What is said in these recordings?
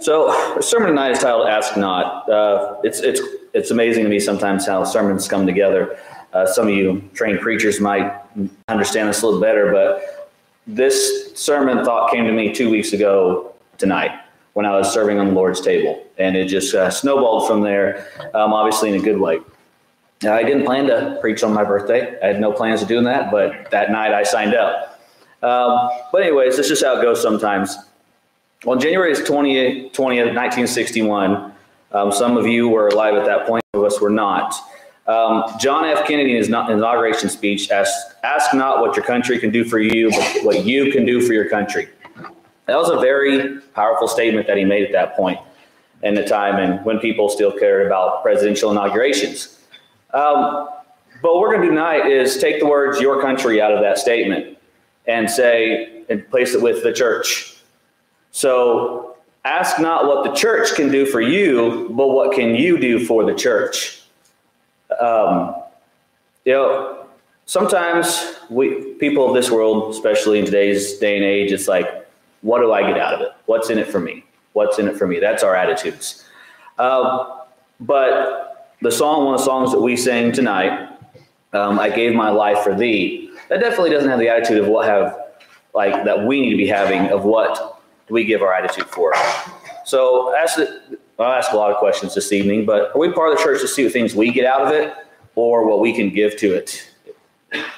So our sermon tonight is titled Ask Not. It's amazing to me sometimes how sermons come together. Some of you trained preachers might understand this a little better, but this sermon thought came to me 2 weeks ago tonight when I was serving on the Lord's table, and it just snowballed from there, obviously in a good way. Now, I didn't plan to preach on my birthday. I had no plans of doing that, but that night I signed up. But anyways, this is how it goes sometimes. On January 20th, 1961, some of you were alive at that point, some of us were not. John F. Kennedy in his inauguration speech asked not what your country can do for you, but what you can do for your country. That was a very powerful statement that he made at that point in the time and when people still cared about presidential inaugurations. But what we're going to do tonight is take the words your country out of that statement and say, and place it with the church. So ask not what the church can do for you, but what can you do for the church? Sometimes people of this world, especially in today's day and age, it's like, what do I get out of it? What's in it for me? What's in it for me? That's our attitudes. But the song, one of the songs that we sang tonight, I Gave My Life for Thee, that definitely doesn't have the attitude of that we need to be having of what do we give our attitude for. So I'll ask a lot of questions this evening, but are we part of the church to see what things we get out of it or what we can give to it?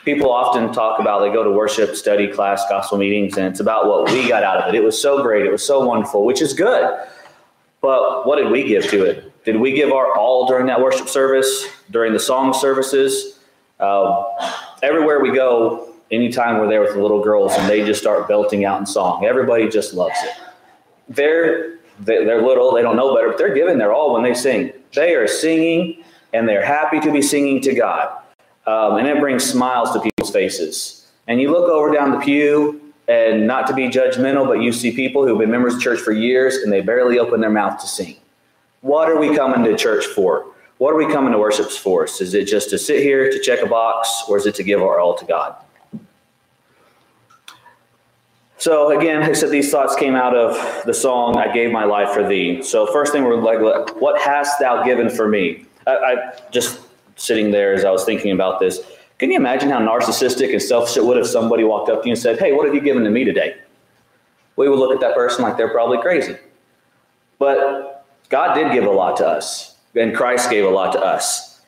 People often talk about, they go to worship, study, class, gospel meetings, and it's about what we got out of it. It was so great. It was so wonderful, which is good. But what did we give to it? Did we give our all during that worship service, during the song services? Everywhere we go, anytime we're there with the little girls and they just start belting out in song, everybody just loves it. They're little, they don't know better, but they're giving their all when they sing. They are singing and they're happy to be singing to God. And it brings smiles to people's faces. And you look over down the pew, and not to be judgmental, but you see people who've been members of the church for years and they barely open their mouth to sing. What are we coming to church for? What are we coming to worship for? Is it just to sit here, to check a box, or is it to give our all to God? So again, I said these thoughts came out of the song, I Gave My Life for Thee. So first thing we're like, what hast thou given for me? I just sitting there as I was thinking about this, can you imagine how narcissistic and selfish it would if somebody walked up to you and said, hey, what have you given to me today? We would look at that person like they're probably crazy. But God did give a lot to us, and Christ gave a lot to us.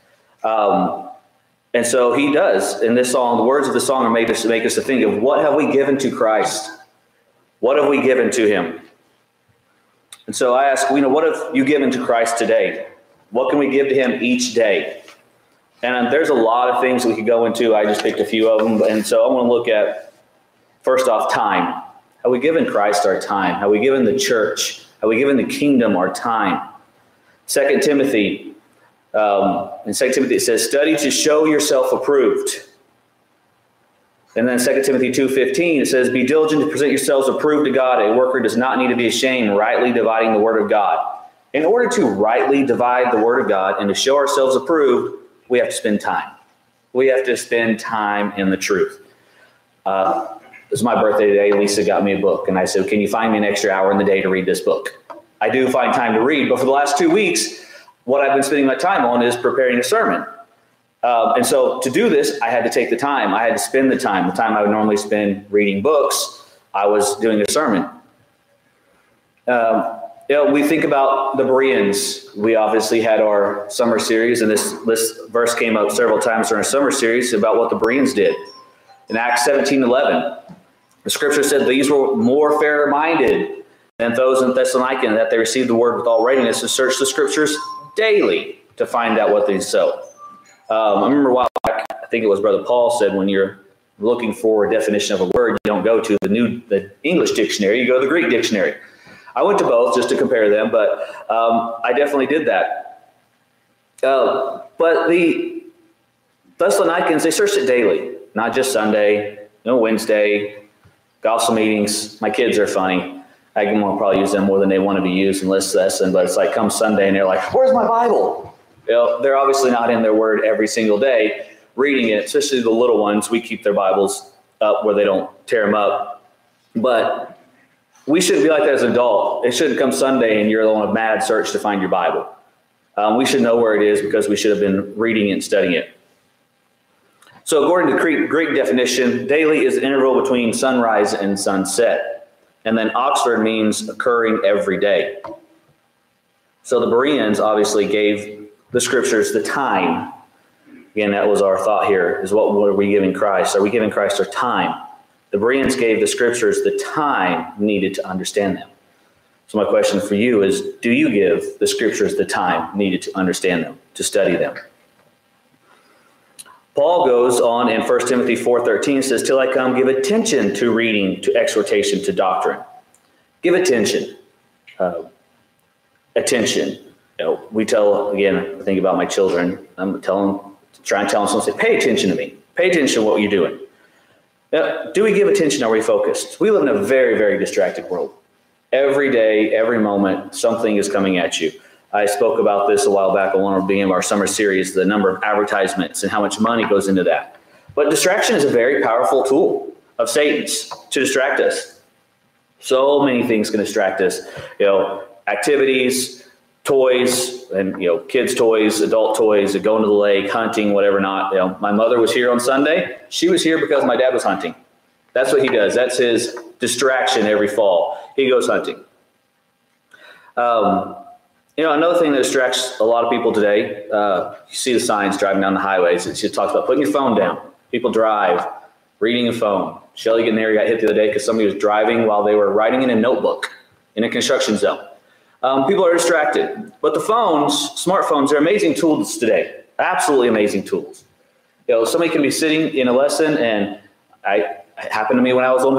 And so he does. In this song, the words of the song are make us to think of what have we given to Christ? What have we given to him? And so I ask, what have you given to Christ today? What can we give to him each day? And there's a lot of things we could go into. I just picked a few of them. And so I want to look at, first off, time. Have we given Christ our time? Have we given the church? Have we given the kingdom our time? 2 Timothy, in 2 Timothy it says, study to show yourself approved. And then 2 Timothy 2:15, it says, be diligent to present yourselves approved to God. A worker does not need to be ashamed, rightly dividing the word of God. In order to rightly divide the word of God and to show ourselves approved, we have to spend time. We have to spend time in the truth. It was my birthday today. Lisa got me a book, and I said, can you find me an extra hour in the day to read this book? I do find time to read, but for the last 2 weeks, what I've been spending my time on is preparing a sermon. And so to do this, I had to take the time. I had to spend the time I would normally spend reading books. I was doing a sermon. We think about the Bereans. We obviously had our summer series, and this verse came up several times during our summer series about what the Bereans did. In Acts 17:11. The scripture said these were more fair-minded than those in Thessalonica, and that they received the word with all readiness and searched the scriptures daily to find out what they sow. I remember a while back, I think it was Brother Paul said, when you're looking for a definition of a word, you don't go to the English dictionary, you go to the Greek dictionary. I went to both just to compare them, but I definitely did that. But the Thessalonians, they searched it daily, not just Sunday, no Wednesday, gospel meetings. My kids are funny. I can probably use them more than they want to be used in this lesson, but it's like come Sunday and they're like, where's my Bible? They're obviously not in their word every single day, reading it, especially the little ones. We keep their Bibles up where they don't tear them up. But we shouldn't be like that as an adult. It shouldn't come Sunday and you're on a mad search to find your Bible. We should know where it is because we should have been reading and studying it. So according to Greek definition, daily is the interval between sunrise and sunset. And then Oxford means occurring every day. So the Bereans obviously gave the scriptures the time. Again, that was our thought here, is what are we giving Christ? Are we giving Christ our time? The Bereans gave the scriptures the time needed to understand them. So my question for you is, do you give the scriptures the time needed to understand them, to study them? Paul goes on in 1 Timothy 4:13, says, till I come, give attention to reading, to exhortation, to doctrine. Give attention. You know, we tell, again, I think about my children. I'm telling, trying to tell them something, pay attention to me. Pay attention to what you're doing. Now, do we give attention? Are we focused? We live in a very, very distracted world. Every day, every moment, something is coming at you. I spoke about this a while back on one of our summer series, the number of advertisements and how much money goes into that. But distraction is a very powerful tool of Satan's to distract us. So many things can distract us, you know, activities, toys, and you know, kids' toys, adult toys, going to the lake, hunting, whatever not. You know, my mother was here on Sunday. She was here because my dad was hunting. That's what he does. That's his distraction every fall. He goes hunting. You know, another thing that distracts a lot of people today, you see the signs driving down the highways. It talks about putting your phone down. People drive, reading a phone. Shelly Ganeri got hit the other day because somebody was driving while they were writing in a notebook in a construction zone. People are distracted. But the phones, smartphones, are amazing tools today. Absolutely amazing tools. You know, somebody can be sitting in a lesson, and it happened to me when I was on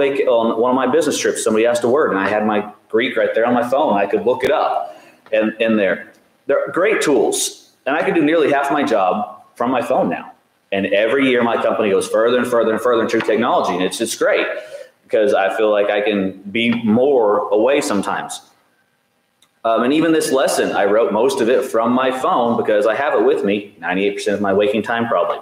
one of my business trips. Somebody asked a word, and I had my Greek right there on my phone. I could look it up. And in there, they're great tools, and I can do nearly half my job from my phone now. And every year, my company goes further and further and further into technology, and it's great because I feel like I can be more away sometimes. And even this lesson, I wrote most of it from my phone because I have it with me 98% of my waking time, probably.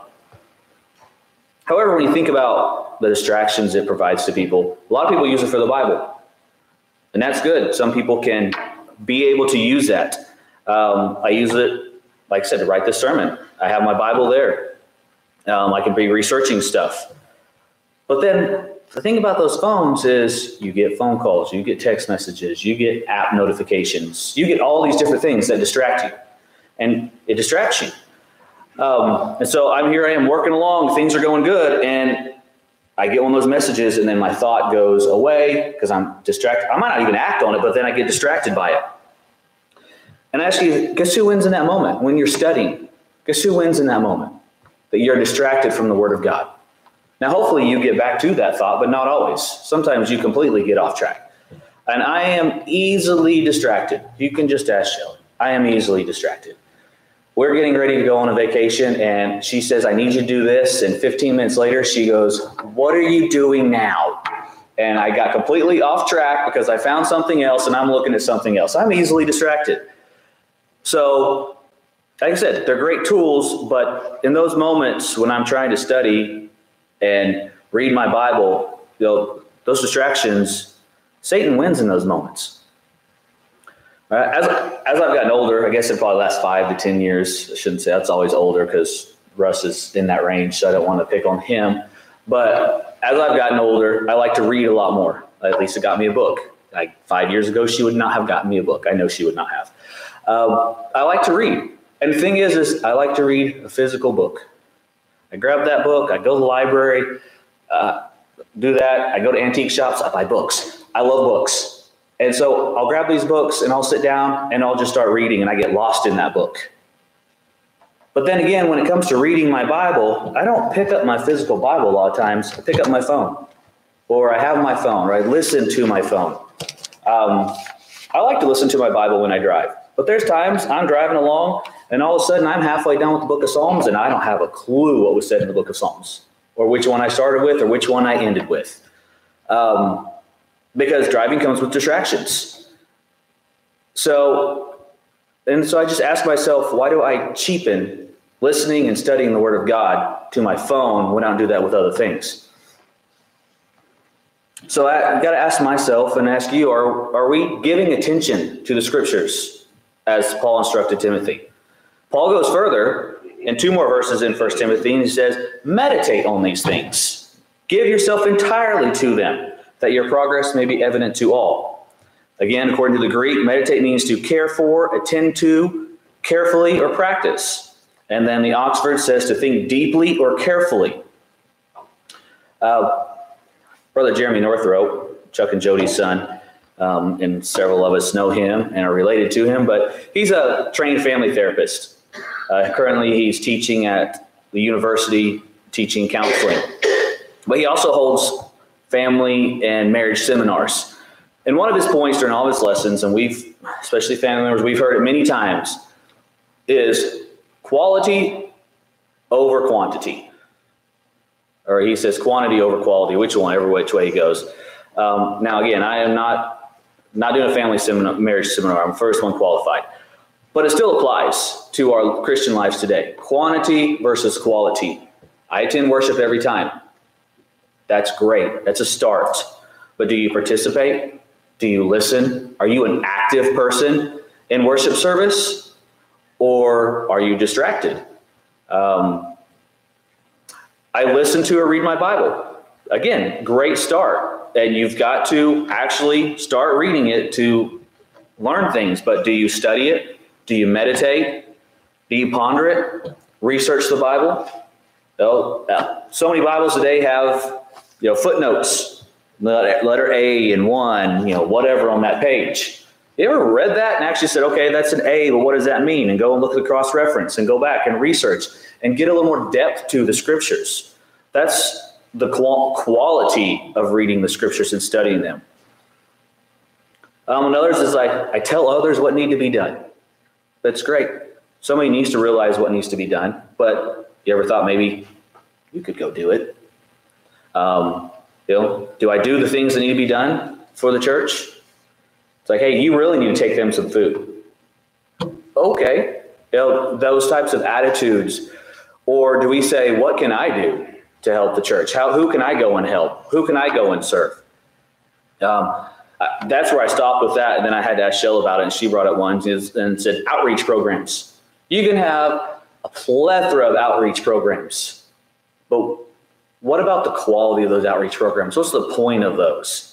However, when you think about the distractions it provides to people, a lot of people use it for the Bible, and that's good. Some people can be able to use that. I use it, like I said, to write this sermon. I have my Bible there. I can be researching stuff. But then the thing about those phones is you get phone calls, you get text messages, you get app notifications, you get all these different things that distract you, and it distracts you. And so I am working along, things are going good, and I get one of those messages, and then my thought goes away because I'm distracted. I might not even act on it, but then I get distracted by it. And actually, guess who wins in that moment? When you're studying, guess who wins in that moment? That you're distracted from the Word of God. Now, hopefully you get back to that thought, but not always. Sometimes you completely get off track. And I am easily distracted. You can just ask Shelly. I am easily distracted. We're getting ready to go on a vacation, and she says, I need you to do this. And 15 minutes later, she goes, what are you doing now? And I got completely off track because I found something else, and I'm looking at something else. I'm easily distracted. So, like I said, they're great tools, but in those moments when I'm trying to study and read my Bible, you know, those distractions, Satan wins in those moments. As I've gotten older, I guess in probably the last 5 to 10 years, I shouldn't say that's always older because Russ is in that range, so I don't want to pick on him. But as I've gotten older, I like to read a lot more. At least it got me a book. Like 5 years ago, she would not have gotten me a book. I know she would not have. I like to read. And the thing is I like to read a physical book. I grab that book. I go to the library, do that. I go to antique shops. I buy books. I love books. And so I'll grab these books and I'll sit down and I'll just start reading, and I get lost in that book. But then again, when it comes to reading my Bible, I don't pick up my physical Bible a lot of times. I pick up my phone, or I have my phone, or I listen to my phone. I like to listen to my Bible when I drive, but there's times I'm driving along and all of a sudden I'm halfway down with the book of Psalms and I don't have a clue what was said in the book of Psalms, or which one I started with or which one I ended with. Because driving comes with distractions. So I just ask myself, why do I cheapen listening and studying the Word of God to my phone when I don't do that with other things? So I've got to ask myself and ask you, are we giving attention to the scriptures as Paul instructed Timothy? Paul goes further in two more verses in 1 Timothy, and he says, meditate on these things. Give yourself entirely to them, that your progress may be evident to all. Again, according to the Greek, meditate means to care for, attend to, carefully, or practice. And then the Oxford says to think deeply or carefully. Brother Jeremy Northrow, Chuck and Jody's son, and several of us know him and are related to him, but he's a trained family therapist. Currently, he's teaching at the university, teaching counseling. But he also holds family and marriage seminars. And one of his points during all of his lessons, and we've, especially family members, we've heard it many times, is quality over quantity. Or he says quantity over quality, which one, every which way he goes. Now, again, I am not doing a family seminar, marriage seminar. I'm first one qualified. But it still applies to our Christian lives today. Quantity versus quality. I attend worship every time. That's great. That's a start. But do you participate? Do you listen? Are you an active person in worship service? Or are you distracted? I listen to or read my Bible. Again, great start. And you've got to actually start reading it to learn things. But do you study it? Do you meditate? Do you ponder it? Research the Bible? So many Bibles today have, footnotes, letter A and one, whatever on that page. You ever read that and actually said, okay, that's an A, but what does that mean? And go and look at the cross-reference and go back and research and get a little more depth to the scriptures. That's the quality of reading the scriptures and studying them. And others is I tell others what need to be done. That's great. Somebody needs to realize what needs to be done, but you ever thought maybe you could go do it? Do I do the things that need to be done for the church? It's like, hey, you really need to take them some food. Okay. Those types of attitudes. Or do we say, what can I do to help the church? Who can I go and help? Who can I go and serve? That's where I stopped with that. And then I had to ask Shell about it. And she brought up one and said, outreach programs. You can have a plethora of outreach programs. But what about the quality of those outreach programs? What's the point of those?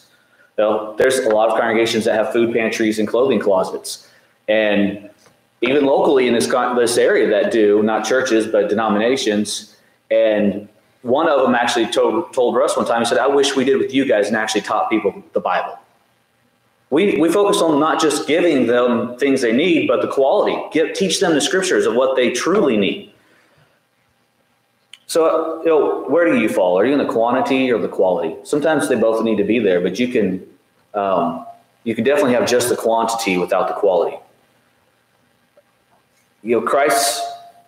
There's a lot of congregations that have food pantries and clothing closets. And even locally in this area that do, not churches, but denominations. And one of them actually told Russ one time, he said, I wish we did with you guys and actually taught people the Bible. We focus on not just giving them things they need, but the quality. Teach them the scriptures of what they truly need. So, where do you fall? Are you in the quantity or the quality? Sometimes they both need to be there, but you can definitely have just the quantity without the quality. Christ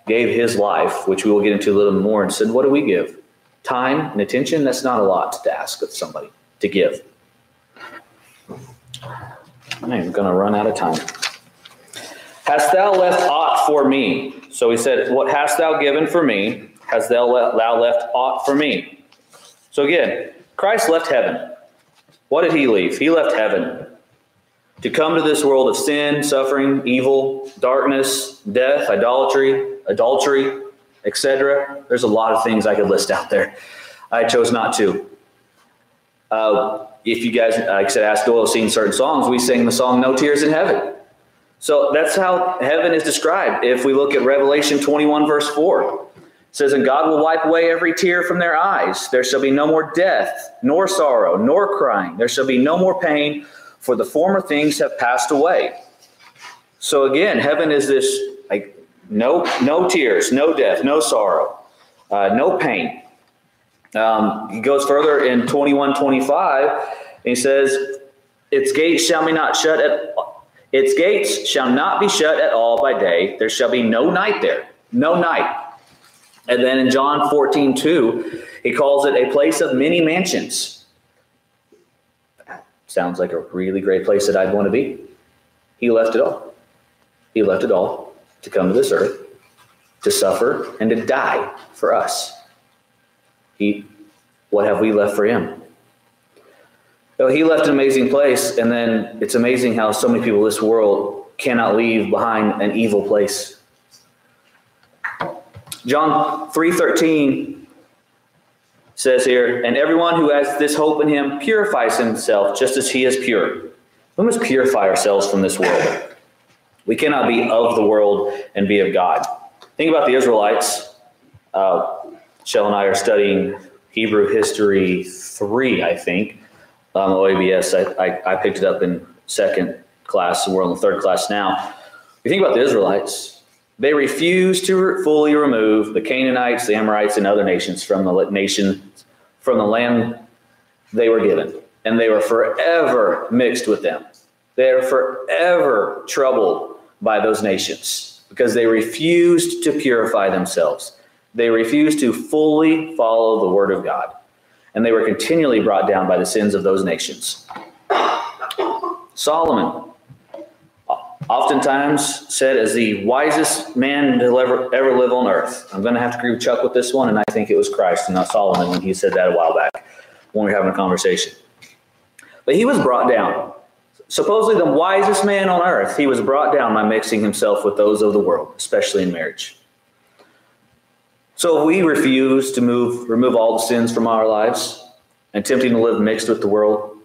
gave his life, which we will get into a little more, and said, what do we give? Time and attention? That's not a lot to ask of somebody to give. I am going to run out of time. Hast thou left aught for me? So he said, what hast thou given for me? Hast thou left aught for me? So again, Christ left heaven. What did he leave? He left heaven to come to this world of sin, suffering, evil, darkness, death, adultery, etc. There's a lot of things I could list out there. I chose not to. If you guys, like I said, asked Doyle, sing certain songs, we sing the song, No Tears in Heaven. So that's how heaven is described. If we look at Revelation 21, verse 4, it says, and God will wipe away every tear from their eyes. There shall be no more death, nor sorrow, nor crying. There shall be no more pain, for the former things have passed away. So again, heaven is this, no tears, no death, no sorrow, no pain. He goes further in 21:25, and he says, its gates shall not be shut at all by day. There shall be no night there, no night. And then in John 14:2, he calls it a place of many mansions. Sounds like a really great place that I'd want to be. He left it all. He left it all to come to this earth, to suffer, and to die for us. What have we left for him? He left an amazing place, and then it's amazing how so many people in this world cannot leave behind an evil place. John 3:13 says here, and everyone who has this hope in him purifies himself just as he is pure. We must purify ourselves from this world. We cannot be of the world and be of God. Think about the Israelites. Shell and I are studying Hebrew History 3, I think. OABS, I picked it up in second class, and we're on the third class now. You think about the Israelites. They refused to fully remove the Canaanites, the Amorites, and other nations from the land they were given. And they were forever mixed with them. They are forever troubled by those nations because they refused to purify themselves. They refused to fully follow the word of God. And they were continually brought down by the sins of those nations. Solomon, oftentimes said as the wisest man to ever live on earth. I'm going to have to agree with Chuck with this one, and I think it was Christ and not Solomon when he said that a while back when we were having a conversation. But he was brought down. Supposedly the wisest man on earth, he was brought down by mixing himself with those of the world, especially in marriage. So we refuse to remove all the sins from our lives, attempting to live mixed with the world.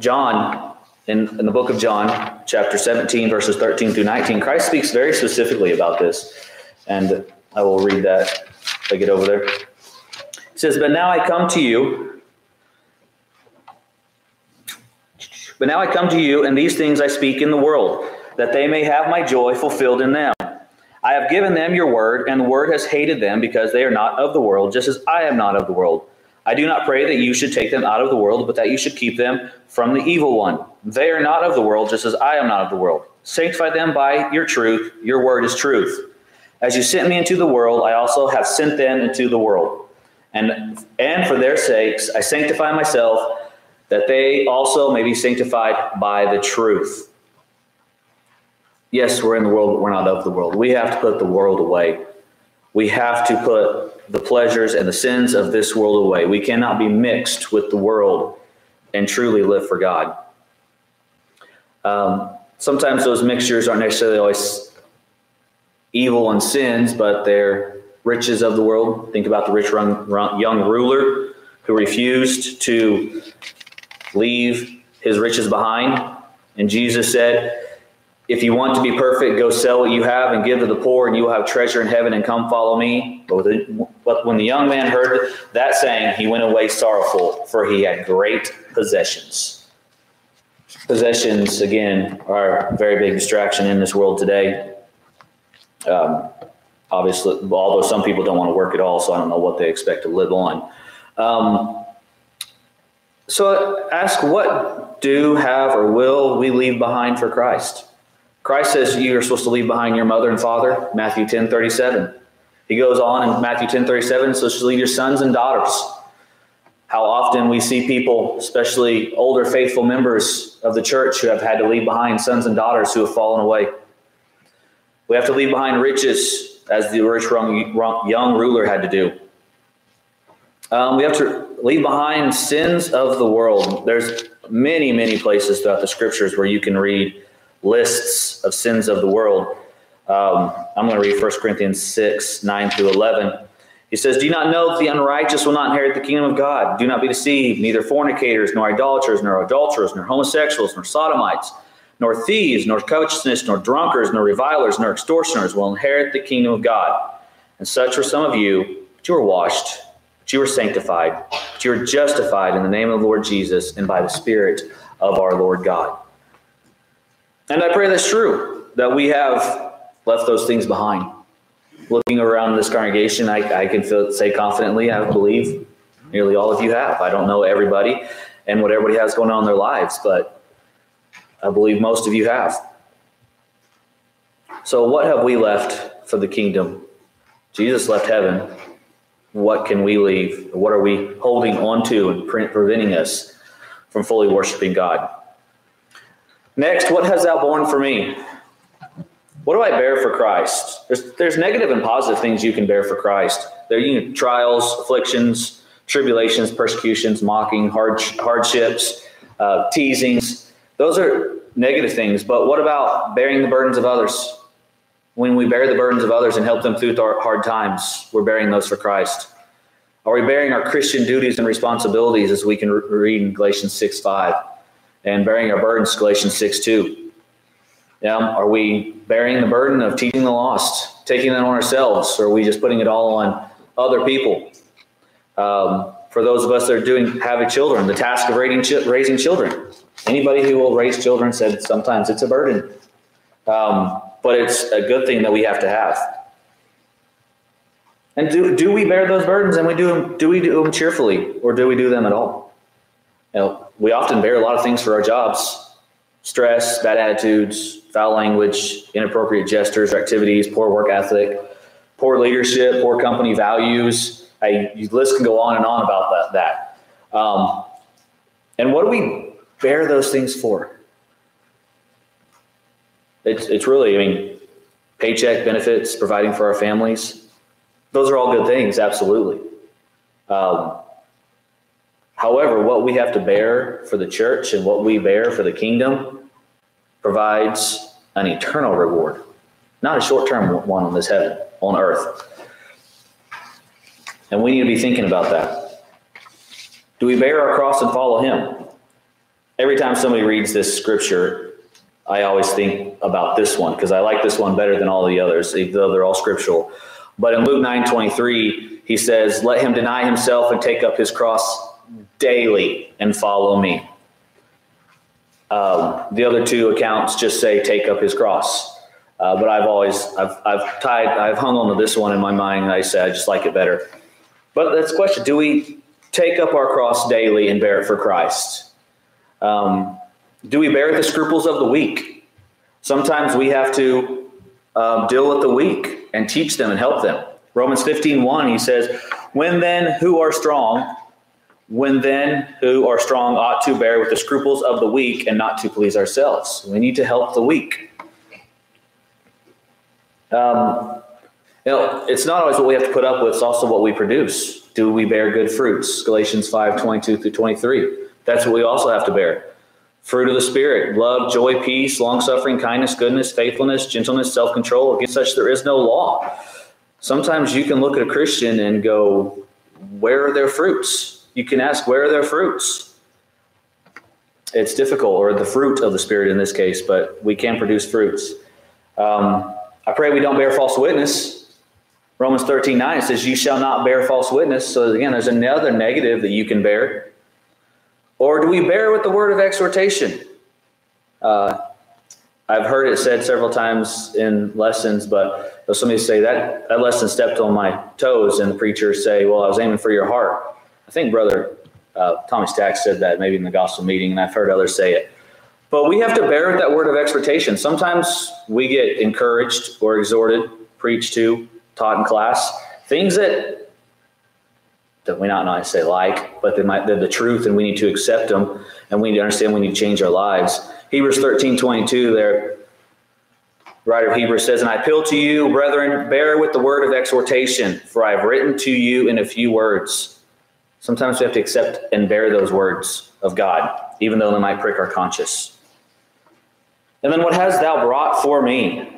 John, in the book of John, chapter 17, verses 13 through 19, Christ speaks very specifically about this. And I will read that if I get over there. It says, But now I come to you, and these things I speak in the world, that they may have my joy fulfilled in them. I have given them your word, and the word has hated them, because they are not of the world, just as I am not of the world. I do not pray that you should take them out of the world, but that you should keep them from the evil one. They are not of the world, just as I am not of the world. Sanctify them by your truth. Your word is truth. As you sent me into the world, I also have sent them into the world. And for their sakes, I sanctify myself, that they also may be sanctified by the truth. Yes, we're in the world, but we're not of the world. We have to put the world away. We have to put the pleasures and the sins of this world away. We cannot be mixed with the world and truly live for God. Sometimes those mixtures aren't necessarily always evil and sins, but they're riches of the world. Think about the rich young ruler who refused to leave his riches behind. And Jesus said, if you want to be perfect, go sell what you have and give to the poor, and you will have treasure in heaven, and come follow me. But when the young man heard that saying, he went away sorrowful, for he had great possessions. Possessions, again, are a very big distraction in this world today. Obviously, although some people don't want to work at all, so I don't know what they expect to live on. So ask, what do, have, or will we leave behind for Christ? Christ says you are supposed to leave behind your mother and father, Matthew 10:37. He goes on in Matthew 10:37, so just leave your sons and daughters. How often we see people, especially older faithful members of the church, who have had to leave behind sons and daughters who have fallen away. We have to leave behind riches, as the rich young ruler had to do. We have to leave behind sins of the world. There's many, many places throughout the scriptures where you can read lists of sins of the world. I'm going to read 1 Corinthians 6, 9 through 11. He says, do you not know that the unrighteous will not inherit the kingdom of God? Do not be deceived. Neither fornicators, nor idolaters, nor adulterers, nor homosexuals, nor sodomites, nor thieves, nor covetousness, nor drunkards, nor revilers, nor extortioners will inherit the kingdom of God. And such were some of you, but you were washed, but you are sanctified, but you are justified in the name of the Lord Jesus and by the Spirit of our Lord God. And I pray that's true, that we have left those things behind. Looking around this congregation, I can say confidently, I believe nearly all of you have. I don't know everybody and what everybody has going on in their lives, but I believe most of you have. So what have we left for the kingdom? Jesus left heaven. What can we leave? What are we holding on to and preventing us from fully worshiping God? Next, what hast thou borne for me? What do I bear for Christ? There's negative and positive things you can bear for Christ. There are trials, afflictions, tribulations, persecutions, mocking, hardships, teasings. Those are negative things. But what about bearing the burdens of others? When we bear the burdens of others and help them through hard times, we're bearing those for Christ. Are we bearing our Christian duties and responsibilities, as we can read in Galatians 6:5, and bearing our burdens, Galatians 6:2? Are we bearing the burden of teaching the lost, taking it on ourselves, or are we just putting it all on other people? For those of us that are having children, the task of raising children. Anybody who will raise children said sometimes it's a burden, but it's a good thing that we have to have. And do we bear those burdens, and do we do them cheerfully, or do we do them at all? We often bear a lot of things for our jobs: stress, bad attitudes, foul language, inappropriate gestures or activities, poor work ethic, poor leadership, poor company values. The list can go on and on about that. And what do we bear those things for? It's really, paycheck, benefits, providing for our families. Those are all good things, absolutely. However, what we have to bear for the church and what we bear for the kingdom provides an eternal reward, not a short-term one on this heaven, on earth. And we need to be thinking about that. Do we bear our cross and follow him? Every time somebody reads this scripture, I always think about this one, because I like this one better than all the others, even though they're all scriptural. But in Luke 9:23, he says, "Let him deny himself and take up his cross daily and follow me." The other two accounts just say, "Take up his cross." But I've hung on to this one in my mind. I said, I just like it better. But that's the question. Do we take up our cross daily and bear it for Christ? Do we bear the scruples of the weak? Sometimes we have to deal with the weak and teach them and help them. Romans 15:1, he says, when then who are strong ought to bear with the scruples of the weak and not to please ourselves. We need to help the weak. It's not always what we have to put up with. It's also what we produce. Do we bear good fruits? Galatians 5:22 through 23. That's what we also have to bear. Fruit of the Spirit: love, joy, peace, long-suffering, kindness, goodness, faithfulness, gentleness, self-control. Against such there is no law. Sometimes you can look at a Christian and go, where are their fruits? You can ask, where are their fruits? It's difficult, or the fruit of the Spirit in this case, but we can produce fruits. I pray we don't bear false witness. Romans 13:9 says, "You shall not bear false witness." So again, there's another negative that you can bear. Or do we bear with the word of exhortation? I've heard it said several times in lessons, but somebody say that lesson stepped on my toes, and the preachers say, "Well, I was aiming for your heart." I think Brother Tommy Stack said that maybe in the gospel meeting, and I've heard others say it. But we have to bear with that word of exhortation. Sometimes we get encouraged or exhorted, preached to, taught in class, things that we not say like, but they're the truth, and we need to accept them, and we need to understand we need to change our lives. Hebrews 13:22 there, the writer of Hebrews says, "And I appeal to you, brethren, bear with the word of exhortation, for I have written to you in a few words." Sometimes we have to accept and bear those words of God, even though they might prick our conscience. And then, "What hast thou brought for me?"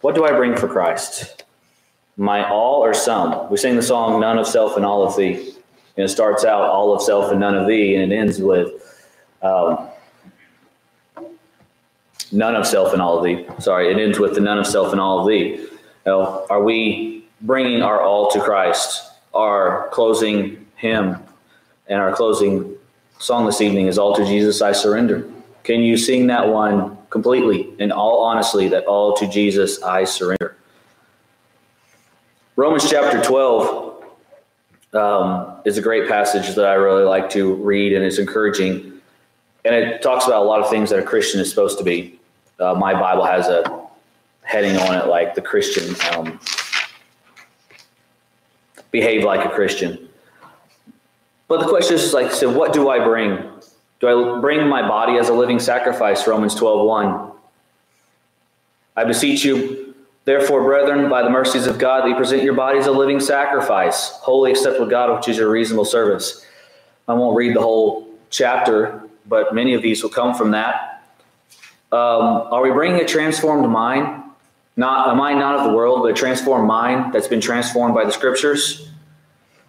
What do I bring for Christ? My all or some. We sing the song, "None of self and all of thee." And it starts out, "All of self and none of thee," and it ends with "none of self and all of thee." Sorry, it ends with the "none of self and all of thee." Are we bringing our all to Christ? Our closing hymn and our closing song this evening is "All to Jesus I Surrender." Can you sing that one completely and all honestly, that "All to Jesus I Surrender"? Romans chapter 12 is a great passage that I really like to read, and it's encouraging. And it talks about a lot of things that a Christian is supposed to be. My Bible has a heading on it like "the Christian, behave like a Christian." But the question is like, so what do I bring? Do I bring my body as a living sacrifice? Romans 12:1. "I beseech you, Therefore, brethren, by the mercies of God, that you present your bodies a living sacrifice, wholly acceptable to God, which is your reasonable service. I won't read the whole chapter, but many of these will come from that. Are we bringing a transformed mind? Not a mind not of the world, but a transformed mind that's been transformed by the Scriptures.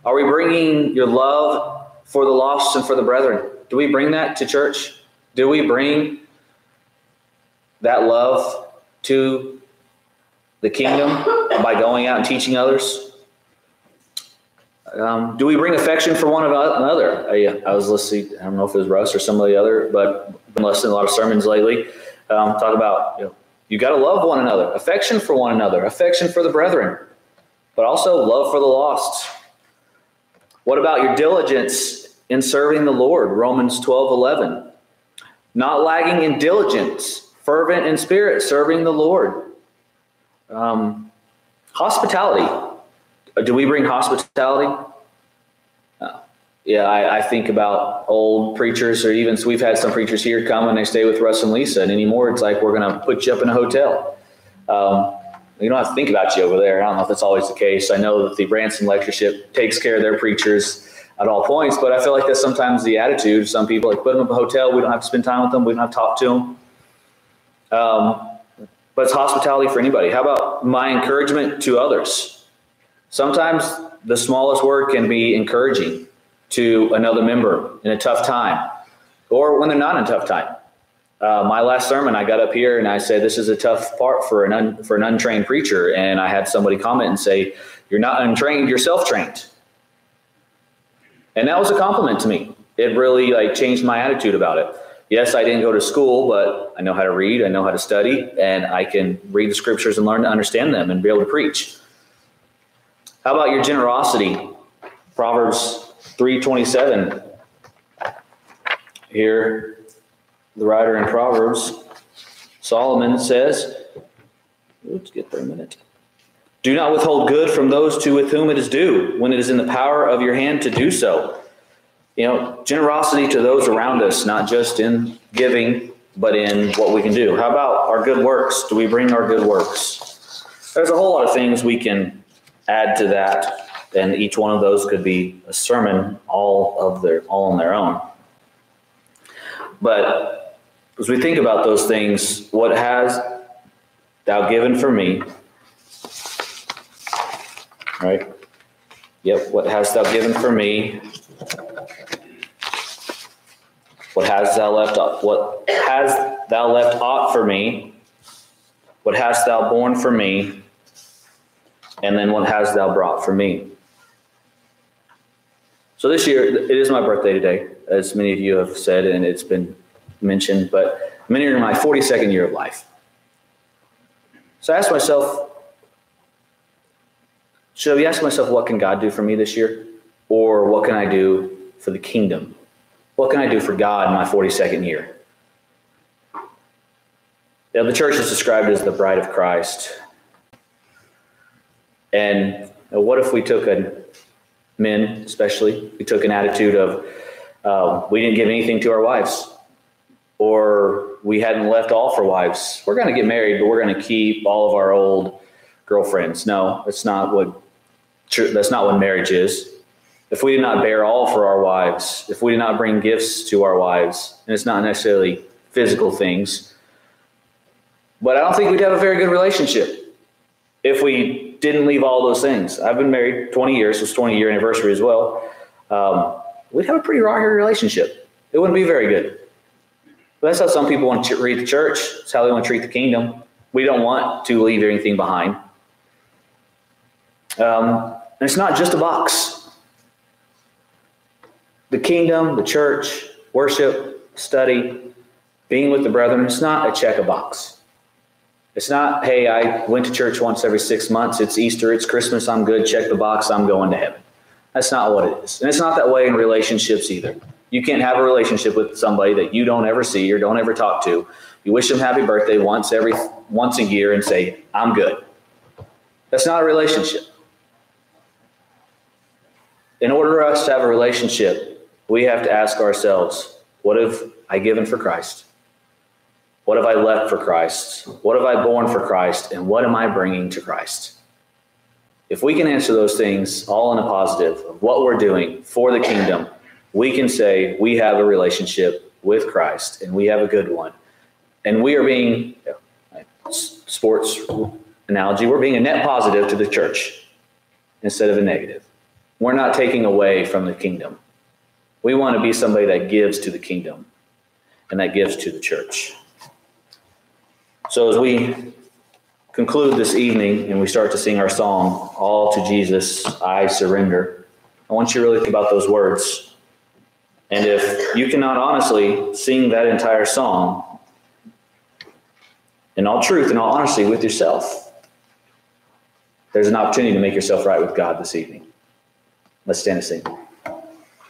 Are we bringing your love for the lost and for the brethren? Do we bring that to church? Do we bring that love to the kingdom by going out and teaching others? Do we bring affection for one another? I was listening, I don't know if it was Russ or some of the other, but I've been listening to a lot of sermons lately. Talk about, you got to love one another, affection for one another, affection for the brethren, but also love for the lost. What about your diligence in serving the Lord? Romans 12:11. Not lagging in diligence, fervent in spirit, serving the Lord. Hospitality. Do we bring hospitality? I think about old preachers, or even so we've had some preachers here come and they stay with Russ and Lisa, and anymore it's like we're going to put you up in a hotel. You don't have to think about you over there. I don't know if that's always the case. I know that the Branson Lectureship takes care of their preachers at all points, but I feel like that's sometimes the attitude of some people. Like, put them up in a hotel. We don't have to spend time with them. We don't have to talk to them. But it's hospitality for anybody. How about my encouragement to others? Sometimes the smallest word can be encouraging to another member in a tough time, or when they're not in a tough time. My last sermon, I got up here and I said, this is a tough part for an untrained preacher. And I had somebody comment and say, you're not untrained, you're self-trained. And that was a compliment to me. It really changed my attitude about it. Yes, I didn't go to school, but I know how to read, I know how to study, and I can read the Scriptures and learn to understand them and be able to preach. How about your generosity? Proverbs 3:27. Here, the writer in Proverbs, Solomon, says, let's get there a minute. Do not withhold good from those with whom it is due, when it is in the power of your hand to do so. Generosity to those around us, not just in giving, but in what we can do. How about our good works? Do we bring our good works? There's a whole lot of things we can add to that, and each one of those could be a sermon all on their own. But as we think about those things, what has thou given for me? Right? Yep, what hast thou given for me? What hast thou left aught for me? What hast thou borne for me? And then what hast thou brought for me? So this year, it is my birthday today, as many of you have said, and it's been mentioned, but I'm entering my 42nd year of life. So I asked myself, should I be asking myself, what can God do for me this year? Or what can I do for the kingdom? What can I do for God in my 42nd year? Now, the church is described as the bride of Christ. And what if we took men especially, we took an attitude of we didn't give anything to our wives, or we hadn't left all for wives. We're going to get married, but we're going to keep all of our old girlfriends. No, that's not what marriage is. If we did not bear all for our wives, if we did not bring gifts to our wives, and it's not necessarily physical things, but I don't think we'd have a very good relationship if we didn't leave all those things. I've been married 20 years. So it's 20-year anniversary as well. We'd have a pretty rocky relationship. It wouldn't be very good. But that's how some people want to treat the church. It's how they want to treat the kingdom. We don't want to leave anything behind. And it's not just a box. The kingdom, the church, worship, study, being with the brethren, it's not a check a box. It's not, hey, I went to church once every 6 months. It's Easter. It's Christmas. I'm good. Check the box. I'm going to heaven. That's not what it is. And it's not that way in relationships either. You can't have a relationship with somebody that you don't ever see or don't ever talk to. You wish them happy birthday once a year and say, I'm good. That's not a relationship. In order for us to have a relationship, we have to ask ourselves, what have I given for Christ? What have I left for Christ? What have I borne for Christ? And what am I bringing to Christ? If we can answer those things all in a positive of what we're doing for the kingdom, we can say we have a relationship with Christ and we have a good one. And we are being, sports analogy, we're being a net positive to the church instead of a negative. We're not taking away from the kingdom. We want to be somebody that gives to the kingdom and that gives to the church. So as we conclude this evening and we start to sing our song, All to Jesus I Surrender, I want you to really think about those words. And if you cannot honestly sing that entire song in all truth and all honesty with yourself, there's an opportunity to make yourself right with God this evening. Let's stand and sing.